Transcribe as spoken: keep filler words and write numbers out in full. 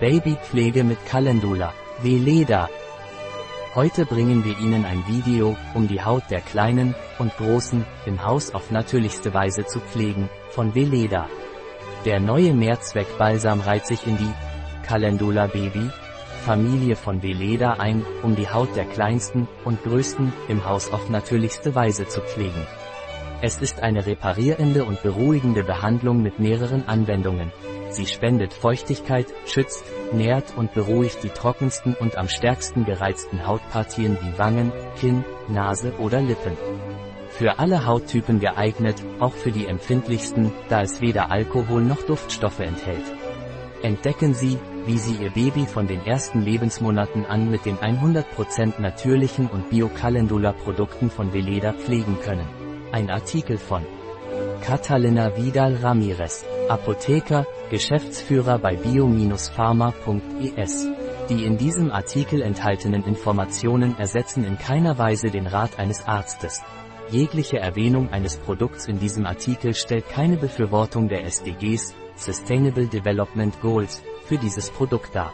Babypflege mit Calendula, Weleda. Heute bringen wir Ihnen ein Video, um die Haut der Kleinen und Großen im Haus auf natürlichste Weise zu pflegen, von Weleda. Der neue Mehrzweckbalsam reiht sich in die Calendula Baby-Familie von Weleda ein, um die Haut der Kleinsten und Größten im Haus auf natürlichste Weise zu pflegen. Es ist eine reparierende und beruhigende Behandlung mit mehreren Anwendungen. Sie spendet Feuchtigkeit, schützt, nährt und beruhigt die trockensten und am stärksten gereizten Hautpartien wie Wangen, Kinn, Nase oder Lippen. Für alle Hauttypen geeignet, auch für die empfindlichsten, da es weder Alkohol noch Duftstoffe enthält. Entdecken Sie, wie Sie Ihr Baby von den ersten Lebensmonaten an mit den hundert Prozent natürlichen und Bio-Calendula-Produkten von Weleda pflegen können. Ein Artikel von Catalina Vidal Ramirez, Apotheker, Geschäftsführer bei bio Bindestrich pharma Punkt e s. Die in diesem Artikel enthaltenen Informationen ersetzen in keiner Weise den Rat eines Arztes. Jegliche Erwähnung eines Produkts in diesem Artikel stellt keine Befürwortung der S D Gs, Sustainable Development Goals, für dieses Produkt dar.